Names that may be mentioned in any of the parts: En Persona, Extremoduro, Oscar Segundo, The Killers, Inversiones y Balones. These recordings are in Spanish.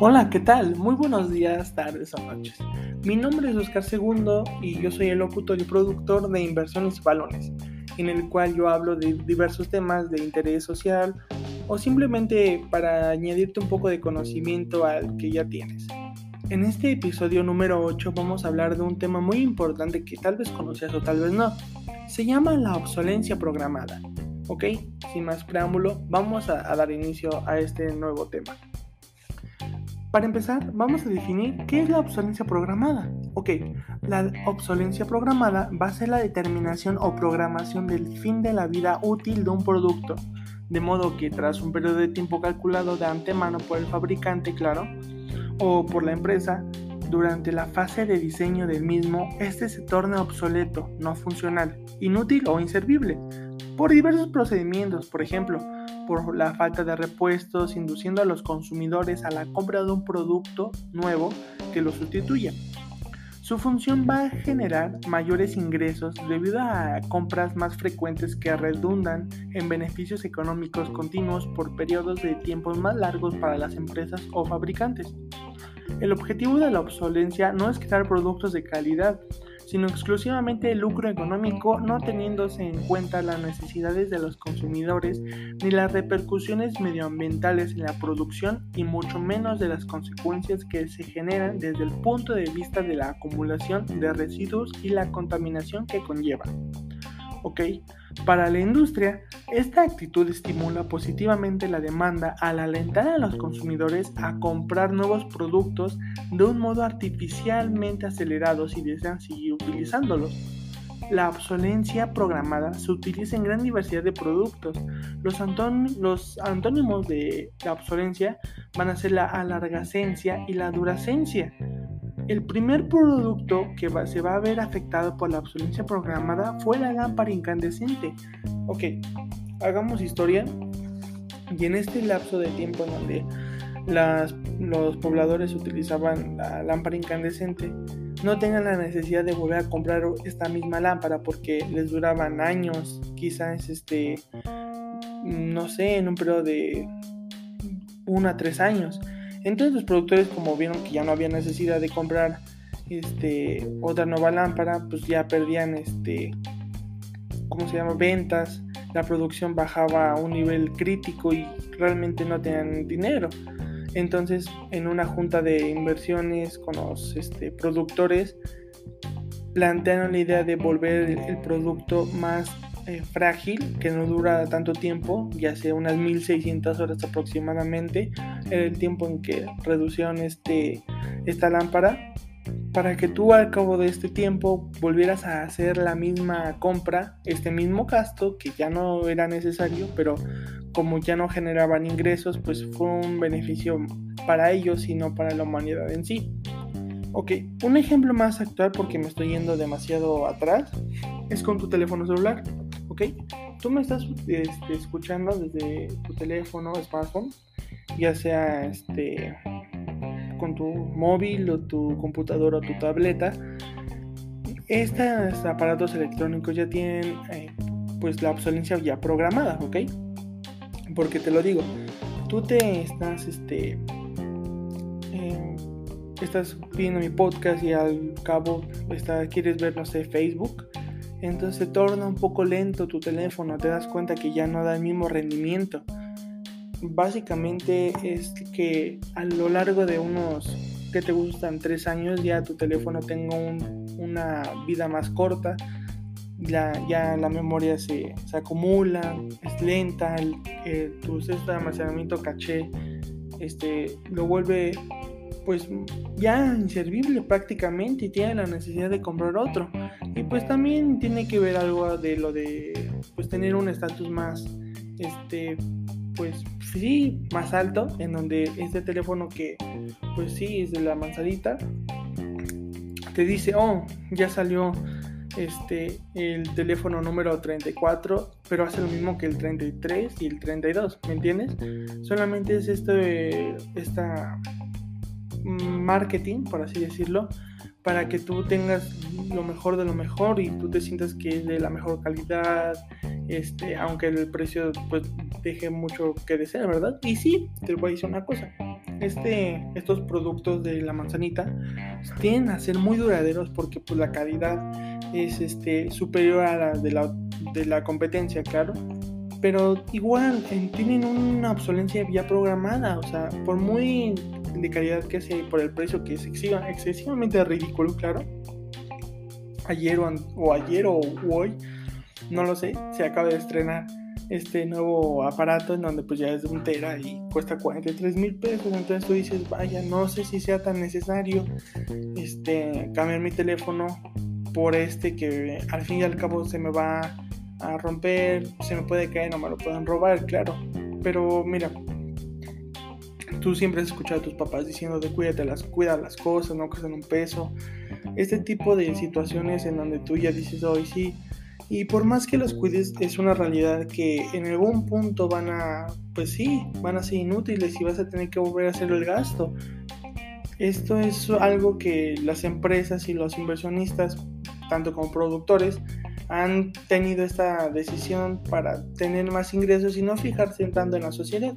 Hola, ¿qué tal? Muy buenos días, tardes o noches. Mi nombre es Oscar Segundo y yo soy el locutor y productor de Inversiones y Balones, en el cual yo hablo de diversos temas de interés social o simplemente para añadirte un poco de conocimiento al que ya tienes. En este episodio número 8 vamos a hablar de un tema muy importante que tal vez conocías o tal vez no. Se llama la obsolencia programada. Ok, sin más preámbulo, vamos a dar inicio a este nuevo tema. Para empezar, vamos a definir qué es la obsolencia programada. Ok, la obsolencia programada va a ser la determinación o programación del fin de la vida útil de un producto, de modo que tras un periodo de tiempo calculado de antemano por el fabricante, claro, o por la empresa, durante la fase de diseño del mismo, este se torna obsoleto, no funcional, inútil o inservible, por diversos procedimientos, por ejemplo, por la falta de repuestos, induciendo a los consumidores a la compra de un producto nuevo que lo sustituya. Su función va a generar mayores ingresos debido a compras más frecuentes que redundan en beneficios económicos continuos por periodos de tiempos más largos para las empresas o fabricantes. El objetivo de la obsolencia no es crear productos de calidad, sino exclusivamente el lucro económico, no teniéndose en cuenta las necesidades de los consumidores ni las repercusiones medioambientales en la producción y mucho menos de las consecuencias que se generan desde el punto de vista de la acumulación de residuos y la contaminación que conlleva. Ok, para la industria, esta actitud estimula positivamente la demanda al alentar a los consumidores a comprar nuevos productos de un modo artificialmente acelerado si desean seguir utilizándolos. La obsolencia programada se utiliza en gran diversidad de productos. Los antónimos de la obsolencia van a ser la alargacencia y la duracencia. El primer producto que se va a ver afectado por la obsolencia programada fue la lámpara incandescente. Ok, hagamos historia, y en este lapso de tiempo en donde los pobladores utilizaban la lámpara incandescente, no tengan la necesidad de volver a comprar esta misma lámpara porque les duraban años, quizás en un periodo de 1 a 3 años. Entonces los productores, como vieron que ya no había necesidad de comprar otra nueva lámpara, pues ya perdían ventas, la producción bajaba a un nivel crítico y realmente no tenían dinero. Entonces, en una junta de inversiones con los productores, plantearon la idea de volver el producto más frágil, que no dura tanto tiempo, ya sea unas 1600 horas aproximadamente, era el tiempo en que reducieron esta lámpara, para que tú al cabo de este tiempo volvieras a hacer la misma compra, este mismo gasto que ya no era necesario, pero como ya no generaban ingresos, pues fue un beneficio para ellos y no para la humanidad en sí. Ok, un ejemplo más actual, porque me estoy yendo demasiado atrás, es con tu teléfono celular. Ok, tú me estás escuchando desde tu teléfono, smartphone, ya sea con tu móvil o tu computadora o tu tableta. Estos aparatos electrónicos ya tienen la obsolencia ya programada, ¿ok? Porque te lo digo, tú te estás estás viendo mi podcast y al cabo quieres ver, Facebook, entonces se torna un poco lento tu teléfono, te das cuenta que ya no da el mismo rendimiento. Básicamente es que a lo largo de unos, que te gustan 3 años, ya tu teléfono tenga una vida más corta, ya la memoria se acumula, es lenta, tu cesto de almacenamiento caché lo vuelve pues ya inservible prácticamente y tiene la necesidad de comprar otro. Y pues también tiene que ver algo de lo de pues tener un estatus más más alto, en donde este teléfono que pues sí es de la manzanita te dice: oh, ya salió el teléfono número 34, pero hace lo mismo que el 33 y el 32, ¿me entiendes? Solamente es esta marketing, por así decirlo, para que tú tengas lo mejor de lo mejor y tú te sientas que es de la mejor calidad, aunque el precio pues deje mucho que desear, ¿verdad? Y sí, te voy a decir una cosa, estos productos de la manzanita tienden a ser muy duraderos porque pues la calidad es superior a la de la competencia, claro, pero igual tienen una obsolencia ya programada, o sea, por muy de calidad que sea y por el precio que es excesivamente ridículo, claro. Ayer o hoy, no lo sé, se acaba de estrenar este nuevo aparato en donde pues ya es de 1 tera y cuesta $43,000 pesos. Entonces tú dices, vaya, no sé si sea tan necesario cambiar mi teléfono por que al fin y al cabo se me va a romper, se me puede caer, no me lo pueden robar, claro. Pero mira, tú siempre has escuchado a tus papás diciéndote cuida las cosas, no cuestan un peso. Este tipo de situaciones en donde tú ya dices, hoy sí. Y por más que los cuides, es una realidad que en algún punto van a ser inútiles y vas a tener que volver a hacer el gasto. Esto es algo que las empresas y los inversionistas, tanto como productores, han tenido esta decisión para tener más ingresos y no fijarse tanto en la sociedad.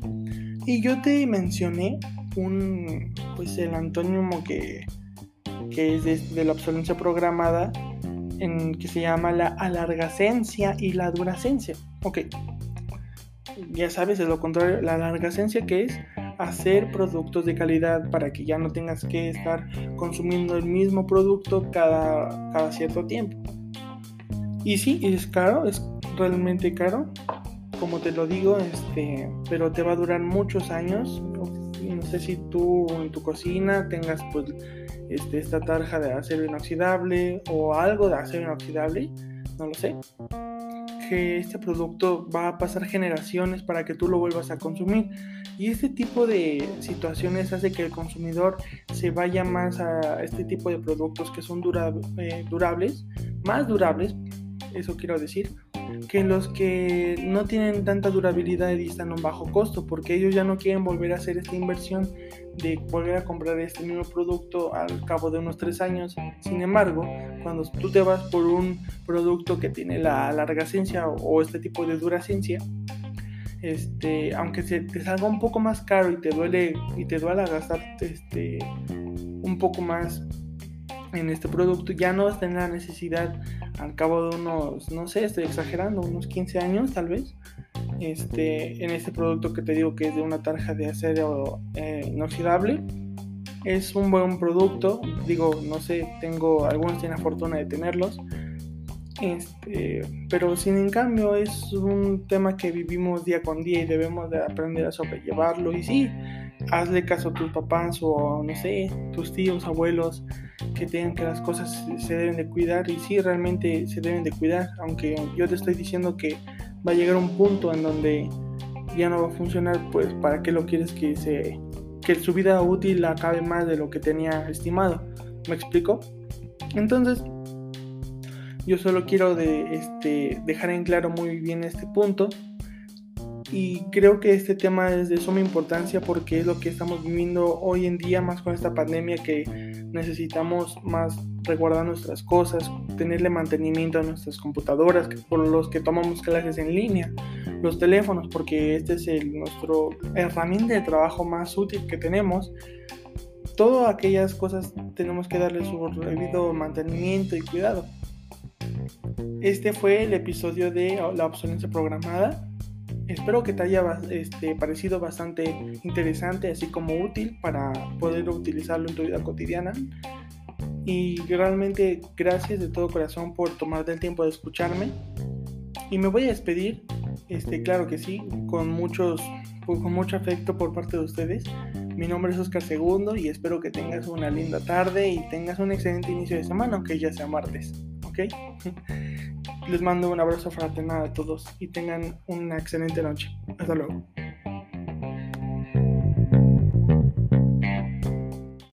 Y yo te mencioné el antónimo que es de la obsolencia programada, que se llama la alargacencia y la duracencia. Ok, ya sabes, es lo contrario. La alargacencia, que es hacer productos de calidad para que ya no tengas que estar consumiendo el mismo producto cada cierto tiempo. Y sí, es caro, es realmente caro, como te lo digo, pero te va a durar muchos años. No sé si tú en tu cocina tengas esta tarja de acero inoxidable o algo de acero inoxidable, no lo sé, que este producto va a pasar generaciones para que tú lo vuelvas a consumir. Y este tipo de situaciones hace que el consumidor se vaya más a este tipo de productos que son durables, más durables, eso quiero decir, que los que no tienen tanta durabilidad y están a un bajo costo, porque ellos ya no quieren volver a hacer esta inversión de volver a comprar este mismo producto al cabo de unos 3 años. Sin embargo, cuando tú te vas por un producto que tiene la alargacencia o este tipo de duracencia, aunque se te salga un poco más caro y te duela gastar un poco más en este producto, ya no vas a tener la necesidad al cabo de unos, no sé, estoy exagerando, unos 15 años tal vez, en este producto que te digo que es de una tarja de acero inoxidable. Es un buen producto, digo, no sé, algunos tienen la fortuna de tenerlos, pero en cambio es un tema que vivimos día con día y debemos de aprender a sobrellevarlo. Y sí, hazle caso a tus papás o no sé, tus tíos, abuelos, que tengan que las cosas se deben de cuidar. Y sí, realmente se deben de cuidar, aunque yo te estoy diciendo que va a llegar un punto en donde ya no va a funcionar, pues para qué lo quieres que su vida útil acabe más de lo que tenía estimado, ¿me explico? Entonces, yo solo quiero dejar en claro muy bien este punto, y creo que este tema es de suma importancia porque es lo que estamos viviendo hoy en día, más con esta pandemia, que necesitamos más resguardar nuestras cosas, tenerle mantenimiento a nuestras computadoras, por los que tomamos clases en línea, los teléfonos, porque esta es nuestra herramienta de trabajo más útil que tenemos. Todas aquellas cosas tenemos que darle su debido mantenimiento y cuidado. Este fue el episodio de la obsolencia programada. Espero que te haya parecido bastante interesante, así como útil para poder utilizarlo en tu vida cotidiana. Y realmente gracias de todo corazón por tomarte el tiempo de escucharme. Y me voy a despedir, claro que sí, con mucho afecto por parte de ustedes. Mi nombre es Oscar Segundo y espero que tengas una linda tarde y tengas un excelente inicio de semana, aunque ya sea martes. Okay. Les mando un abrazo fraternal a todos y tengan una excelente noche. Hasta luego.